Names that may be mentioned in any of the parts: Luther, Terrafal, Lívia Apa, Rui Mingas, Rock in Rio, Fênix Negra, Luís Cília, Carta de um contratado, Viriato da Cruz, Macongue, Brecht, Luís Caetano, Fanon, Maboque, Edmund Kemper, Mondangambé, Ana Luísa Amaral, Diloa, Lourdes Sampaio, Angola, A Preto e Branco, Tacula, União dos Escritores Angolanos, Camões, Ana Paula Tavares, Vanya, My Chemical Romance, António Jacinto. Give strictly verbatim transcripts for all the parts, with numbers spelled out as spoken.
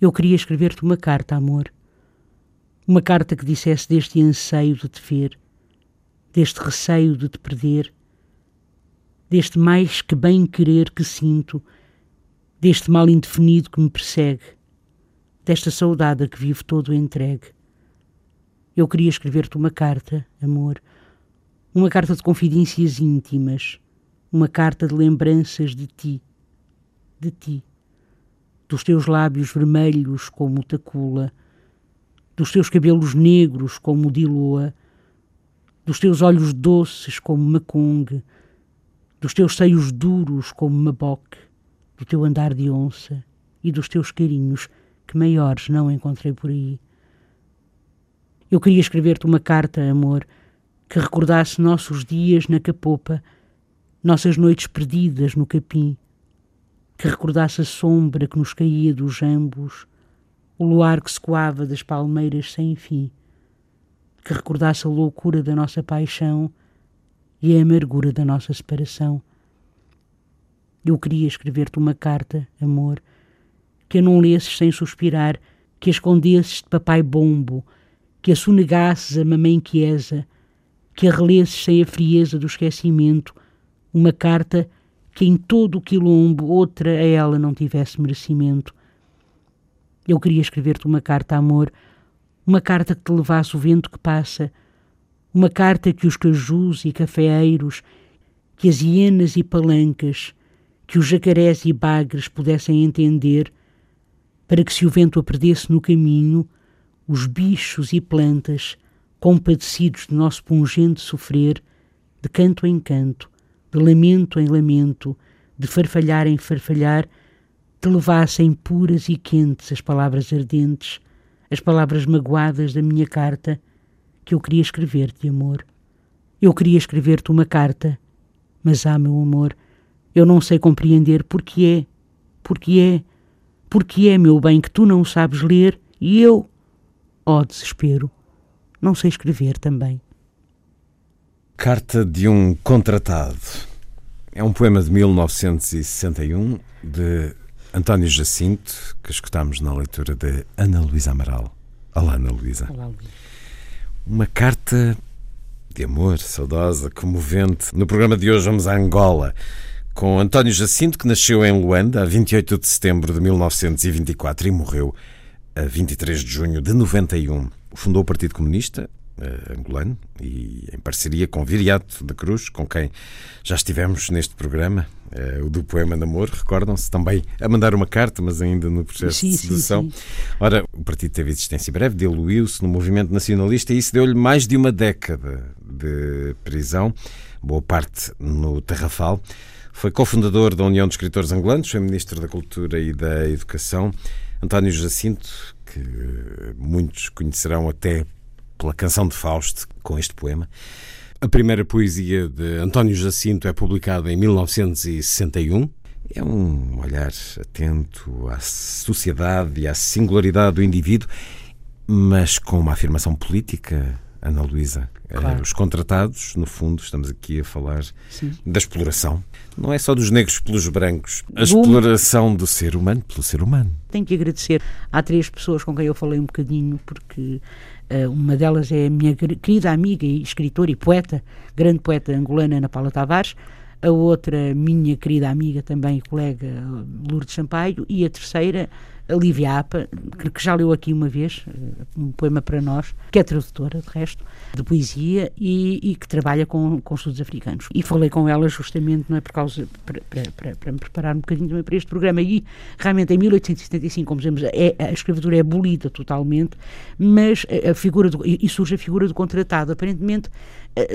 Eu queria escrever-te uma carta, amor. Uma carta que dissesse deste anseio de te ver, deste receio de te perder, deste mais que bem querer que sinto, deste mal indefinido que me persegue, desta saudade a que vivo todo entregue. Eu queria escrever-te uma carta, amor, uma carta de confidências íntimas, uma carta de lembranças de ti, de ti. Dos teus lábios vermelhos como tacula, dos teus cabelos negros como diloa, dos teus olhos doces como macongue, dos teus seios duros como maboque, do teu andar de onça e dos teus carinhos que maiores não encontrei por aí. Eu queria escrever-te uma carta, amor, que recordasse nossos dias na capopa, nossas noites perdidas no capim, que recordasse a sombra que nos caía dos jambos, o luar que secoava das palmeiras sem fim, que recordasse a loucura da nossa paixão e a amargura da nossa separação. Eu queria escrever-te uma carta, amor, que a não lesses sem suspirar, que a escondesses de papai bombo, que a sonegasses a mamãe quiesa, que a relesses sem a frieza do esquecimento, uma carta que em todo o quilombo outra a ela não tivesse merecimento. Eu queria escrever-te uma carta, amor, uma carta que te levasse o vento que passa, uma carta que os cajus e cafeeiros, que as hienas e palancas, que os jacarés e bagres pudessem entender, para que se o vento a perdesse no caminho, os bichos e plantas, compadecidos do nosso pungente sofrer, de canto em canto, de lamento em lamento, de farfalhar em farfalhar, te levassem puras e quentes as palavras ardentes, as palavras magoadas da minha carta, que eu queria escrever-te, amor. Eu queria escrever-te uma carta, mas, ah, meu amor, eu não sei compreender porque é, porque é, porque é, meu bem, que tu não sabes ler e eu, ó desespero, não sei escrever também. Carta de um Contratado é um poema de mil novecentos e sessenta e um de António Jacinto, que escutámos na leitura de Ana Luísa Amaral. Olá, Ana Luísa. Olá, Luís. Uma carta de amor, saudosa, comovente. No programa de hoje vamos a Angola, com António Jacinto, que nasceu em Luanda a vinte e oito de setembro de mil novecentos e vinte e quatro e morreu a vinte e três de junho de noventa e um. Fundou o Partido Comunista angolano e em parceria com Viriato da Cruz, com quem já estivemos neste programa, uh, o do poema de amor, recordam-se, também a mandar uma carta, mas ainda no processo sim, de sedução. Sim, sim. Ora, o partido teve existência breve, diluiu-se no movimento nacionalista e isso deu-lhe mais de uma década de prisão, boa parte no Terrafal. Foi cofundador da União dos Escritores Angolanos, foi ministro da Cultura e da Educação. António Jacinto, que uh, muitos conhecerão até pela Canção de Fausto, com este poema. A primeira poesia de António Jacinto é publicada em mil novecentos e sessenta e um. É um olhar atento à sociedade e à singularidade do indivíduo, mas com uma afirmação política, Ana Luísa. Claro. Os contratados, no fundo, estamos aqui a falar Sim. da exploração. Não é só dos negros pelos brancos, a exploração do ser humano pelo ser humano. Tenho que agradecer. Há três pessoas com quem eu falei um bocadinho, porque uh, uma delas é a minha querida amiga e escritora e poeta, grande poeta angolana, Ana Paula Tavares, a outra minha querida amiga também e colega, Lourdes Sampaio, e a terceira a Lívia Apa, que já leu aqui uma vez um poema para nós, que é tradutora, de resto, de poesia e, e que trabalha com, com estudos africanos. E falei com ela justamente, não é, por causa, para, para, para me preparar um bocadinho também para este programa. E realmente em mil oitocentos e setenta e cinco, como dizemos, é, a escravatura é abolida totalmente, mas a figura do, e surge a figura do contratado. Aparentemente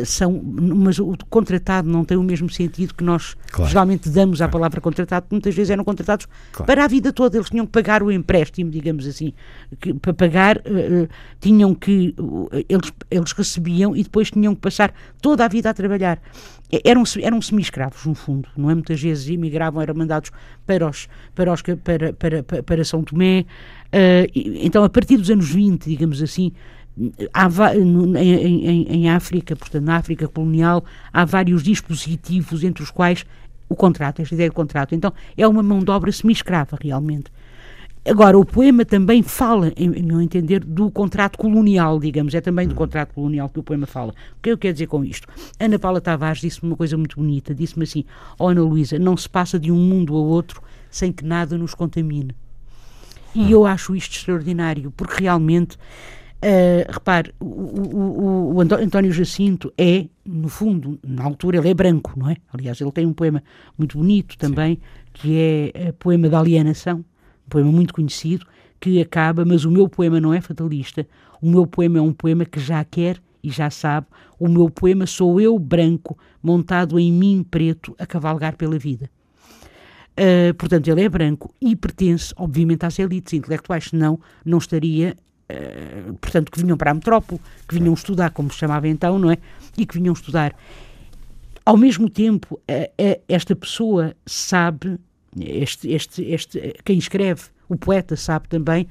são, mas o contratado não tem o mesmo sentido que nós, claro, geralmente damos à palavra contratado, que muitas vezes eram contratados, claro, para a vida toda. Eles tinham que pagar o empréstimo, digamos assim, que, para pagar uh, tinham que uh, eles, eles recebiam e depois tinham que passar toda a vida a trabalhar. Eram, eram semi-escravos, no fundo, não é? Muitas vezes imigravam, eram mandados para, os, para, os, para, para, para, para São Tomé. Uh, e, então, a partir dos anos vinte, digamos assim, há, em, em, em África, portanto, na África colonial, há vários dispositivos entre os quais o contrato, esta ideia de contrato. Então, é uma mão de obra semi-escrava, realmente. Agora, o poema também fala, em meu entender, do contrato colonial, digamos. É também do contrato colonial que o poema fala. O que eu quero dizer com isto? Ana Paula Tavares disse-me uma coisa muito bonita. Disse-me assim: ó Ana Luísa, não se passa de um mundo ao outro sem que nada nos contamine. E eu acho isto extraordinário, porque realmente, uh, repare, o, o, o António Jacinto é, no fundo, na altura, ele é branco, não é? Aliás, ele tem um poema muito bonito também, sim, que é o poema da alienação. Um poema muito conhecido, que acaba: mas o meu poema não é fatalista, o meu poema é um poema que já quer e já sabe, o meu poema sou eu branco, montado em mim preto, a cavalgar pela vida. Uh, portanto, ele é branco e pertence, obviamente, às elites intelectuais, senão não estaria, uh, portanto, que vinham para a metrópole, que vinham estudar, como se chamava então, não é? E que vinham estudar. Ao mesmo tempo, uh, uh, esta pessoa sabe... Este, este, este, quem escreve, o poeta, sabe também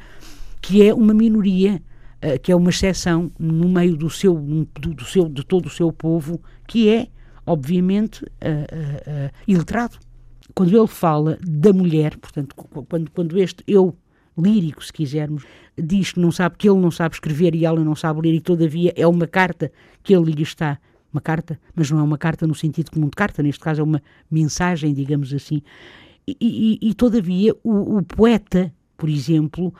que é uma minoria, uh, que é uma exceção no meio do seu, do, do seu, de todo o seu povo, que é, obviamente, uh, uh, uh, iletrado. Quando ele fala da mulher, portanto, quando, quando este eu lírico, se quisermos, diz que, não sabe, que ele não sabe escrever e ela não sabe ler, e todavia é uma carta que ele lhe está... Uma carta, mas não é uma carta no sentido comum de carta, neste caso é uma mensagem, digamos assim. E, e, e todavia o, o poeta, por exemplo,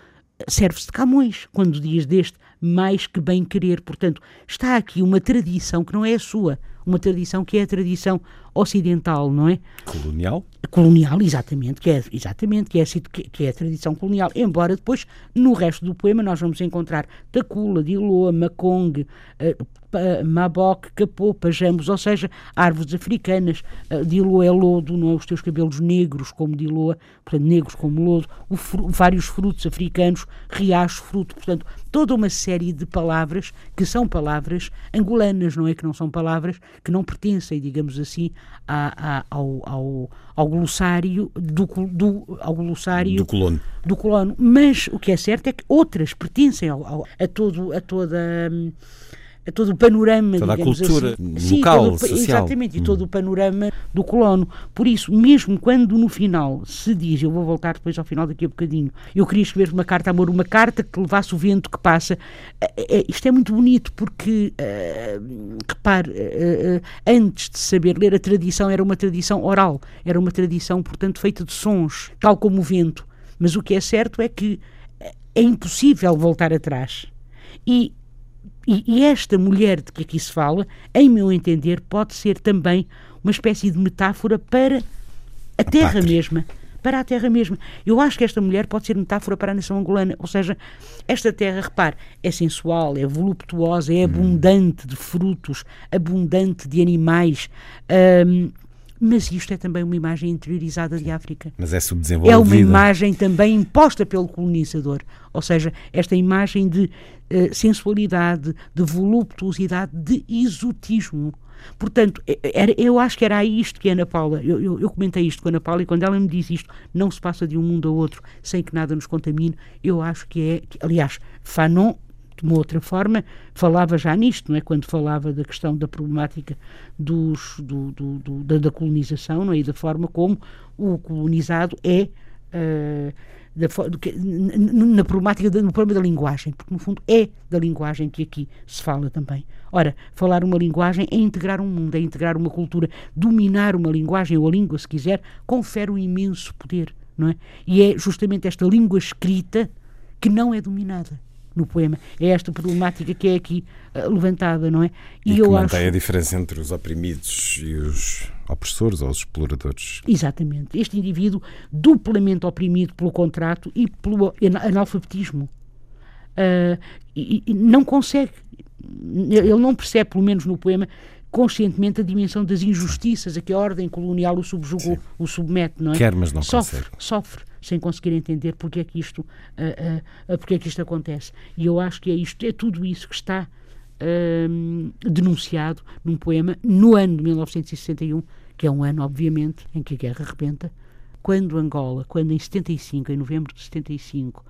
serve-se de Camões quando diz deste mais que bem querer. Portanto, está aqui uma tradição que não é a sua, uma tradição que é a tradição ocidental, não é? Colonial? Colonial, exatamente, que é, exatamente, que é, que é a tradição colonial, embora depois no resto do poema nós vamos encontrar Tacula, Diloa, Macong, uh, Maboc, Capô, Pajamos, ou seja, árvores africanas. uh, Diloa é lodo, não é? Os teus cabelos negros como Diloa, portanto, negros como lodo, o fru, vários frutos africanos, riacho, fruto, portanto, toda uma série de palavras que são palavras angolanas, não é? Que não são palavras que não pertencem, digamos assim, a, a, ao, ao, ao glossário do, do, ao glossário do colono. do colono. Mas o que é certo é que outras pertencem ao, ao, a todo, a toda... Hum, todo o panorama, toda a cultura assim, local, sim, todo, social. Exatamente, e hum. todo o panorama do colono. Por isso, mesmo quando no final se diz, eu vou voltar depois ao final daqui a bocadinho, eu queria escrever uma carta, amor, uma carta que levasse o vento que passa. Isto é muito bonito porque, uh, repare, uh, antes de saber ler, a tradição era uma tradição oral, era uma tradição, portanto, feita de sons, tal como o vento. Mas o que é certo é que é impossível voltar atrás. E E, e esta mulher de que aqui se fala, em meu entender, pode ser também uma espécie de metáfora para a, a terra pátria. mesma. Para a terra mesma. Eu acho que esta mulher pode ser metáfora para a nação angolana. Ou seja, esta terra, repare, é sensual, é voluptuosa, é abundante hum. de frutos, abundante de animais. Hum, mas isto é também uma imagem interiorizada de África. Mas é subdesenvolvida. É uma imagem também imposta pelo colonizador. Ou seja, esta imagem de uh, sensualidade, de voluptuosidade, de exotismo. Portanto, era, eu acho que era isto que a Ana Paula... Eu, eu, eu comentei isto com a Ana Paula e quando ela me diz isto, não se passa de um mundo ao outro sem que nada nos contamine, eu acho que é... Que, aliás, Fanon... de uma outra forma, falava já nisto, não é? Quando falava da questão da problemática dos, do, do, do, da, da colonização, não é? E da forma como o colonizado é uh, da, na problemática da, no problema da linguagem, porque no fundo é da linguagem que aqui se fala também. Ora, falar uma linguagem é integrar um mundo, é integrar uma cultura. Dominar uma linguagem ou a língua, se quiser, confere um imenso poder. não é? E é justamente esta língua escrita que não é dominada no poema. É esta problemática que é aqui uh, levantada, não é? E, e eu que mantém acho... a diferença entre os oprimidos e os opressores ou os exploradores. Exatamente. Este indivíduo duplamente oprimido pelo contrato e pelo analfabetismo. Uh, e, e não consegue, ele não percebe, pelo menos no poema, conscientemente a dimensão das injustiças a que a ordem colonial o subjugou, sim, o submete, não é? Quer, mas não sofre, consegue. Sofre, sem conseguir entender porque é que isto, uh, uh, porque é que isto acontece. E eu acho que é, isto, é tudo isso que está uh, denunciado num poema no ano de mil novecentos e sessenta e um, que é um ano, obviamente, em que a guerra arrebenta, quando Angola, quando em setenta e cinco, em novembro de setenta e cinco,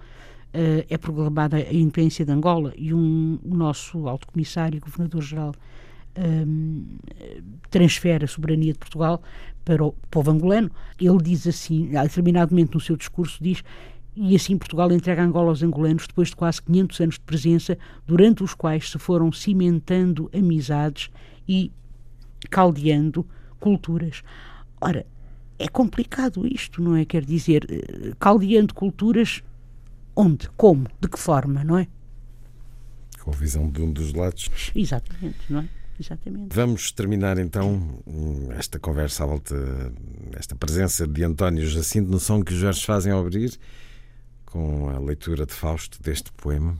Uh, é proclamada a independência de Angola, e um, o nosso alto comissário, governador-geral, um, transfere a soberania de Portugal para o povo angolano. Ele diz assim, determinadamente no seu discurso, diz: "E assim Portugal entrega Angola aos angolanos depois de quase quinhentos anos de presença, durante os quais se foram cimentando amizades e caldeando culturas." Ora, é complicado isto, não é? Quer dizer, caldeando culturas... Onde? Como? De que forma, não é? Com a visão de um dos lados. Exatamente, não é? Exatamente. Vamos terminar então esta conversa à volta, esta presença de António Jacinto no som que os versos fazem abrir, com a leitura de Fausto deste poema.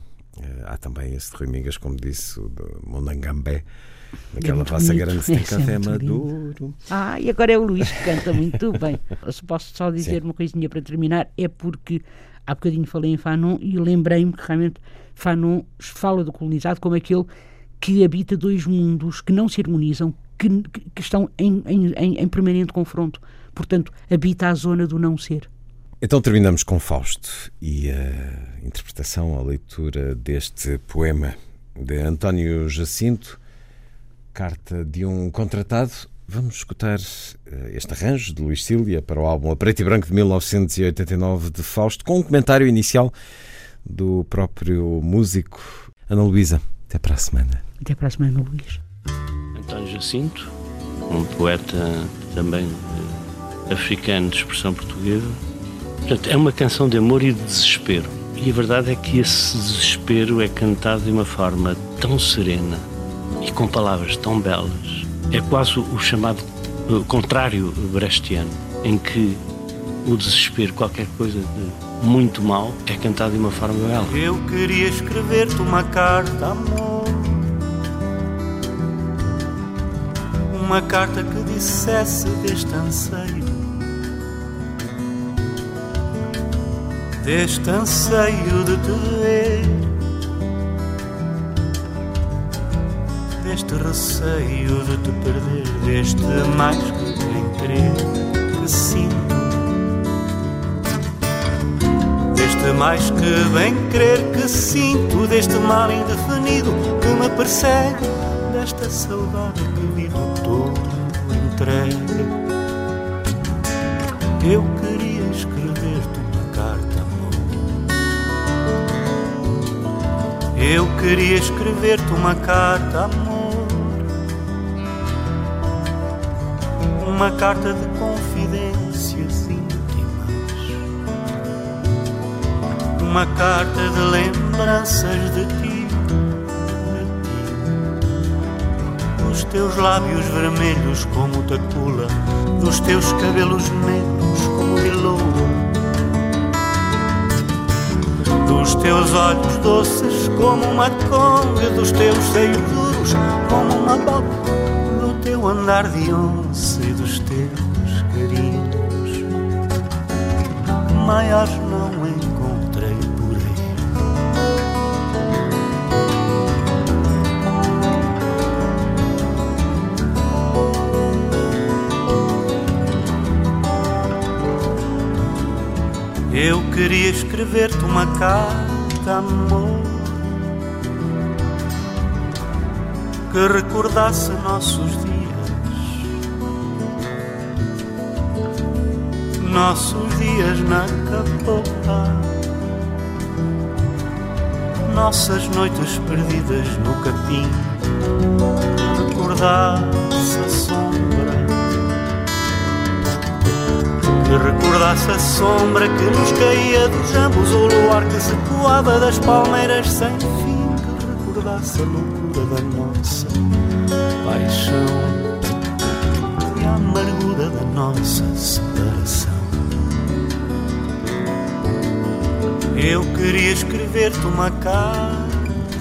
Há também este Rui Mingas, como disse, o de Mondangambé, naquela vossa grande tem café maduro. Ah, e agora é o Luís que canta muito bem. Se posso só dizer, sim, uma coisinha para terminar, é porque há bocadinho falei em Fanon e lembrei-me que realmente Fanon fala do colonizado como aquele que habita dois mundos que não se harmonizam, que, que estão em, em, em permanente confronto. Portanto, habita a zona do não ser. Então terminamos com Fausto e a interpretação, a leitura deste poema de António Jacinto, Carta de um Contratado. Vamos escutar este arranjo de Luís Cília para o álbum A Preto e Branco de mil novecentos e oitenta e nove de Fausto, com um comentário inicial do próprio músico. Ana Luísa, até para a semana. Até para a semana, Luís. António Jacinto, um poeta também africano de expressão portuguesa. Portanto, é uma canção de amor e de desespero. E a verdade é que esse desespero é cantado de uma forma tão serena e com palavras tão belas. É quase o chamado o contrário brechtiano, em que o desespero, qualquer coisa de muito mal, é cantado de uma forma bela. Eu queria escrever-te uma carta, amor, uma carta que dissesse deste anseio, deste anseio de te ver, deste receio de te perder, deste mais que nem querer que sinto, deste mais que bem querer que sinto, deste mal indefinido que me persegue, desta saudade que vivo todo entregue. Eu queria escrever-te uma carta, amor. Eu queria escrever-te uma carta, amor, uma carta de confidências íntimas, uma carta de lembranças de ti, de ti, dos teus lábios vermelhos como tacula, dos teus cabelos negros como velouro, dos teus olhos doces como uma conga, dos teus seios duros como uma boca, do andar de onça e dos teus carinhos maiores não encontrei por aí. Eu queria escrever-te uma carta, amor, que recordasse nossos dias, nossos dias na capota, nossas noites perdidas no capim, recordasse a sombra, que recordasse abraça a sombra que nos caía dos jambos, o luar que se coava das palmeiras sem fim, que recordasse a loucura da nossa paixão e a amargura da nossa separação. Eu queria escrever-te uma carta,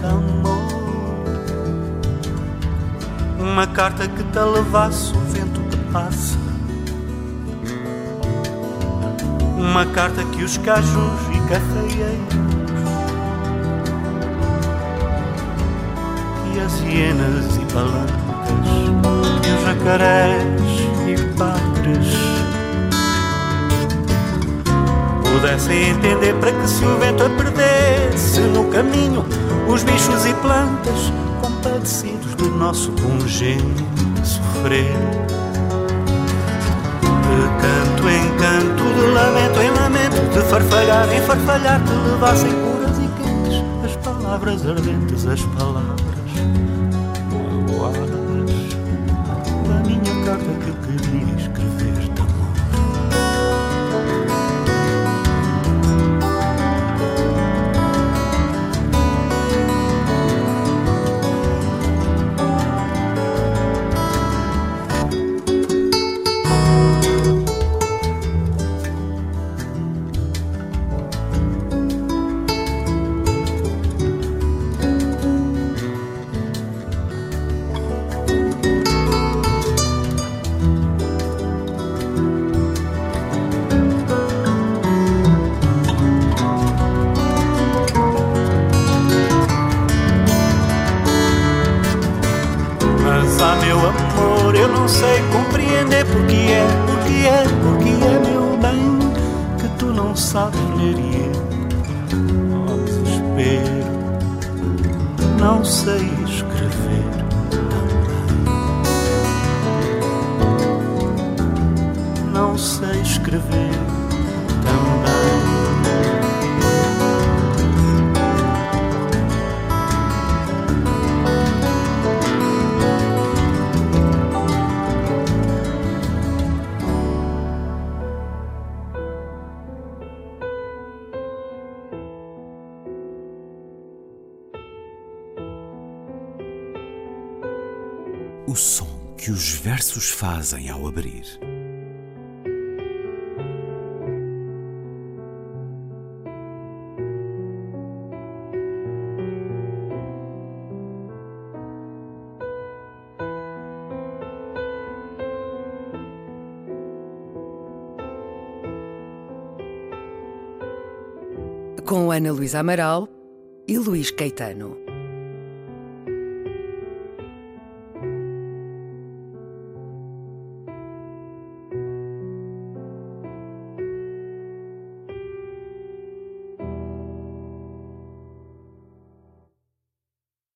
amor, uma carta que te levasse o vento que passa, uma carta que os cajus e cafeieiros e as hienas e palancas e os jacarés e patres pudessem entender, para que se o vento a perdesse no caminho, os bichos e plantas compadecidos do nosso bom gênio sofrer. De canto em canto, de lamento em lamento, de farfalhar em farfalhar, te levassem puras e quentes as palavras ardentes, as palavras magoadas da minha carta que eu queria escrever-te, versos fazem ao abrir. Com Ana Luísa Amaral e Luís Caetano.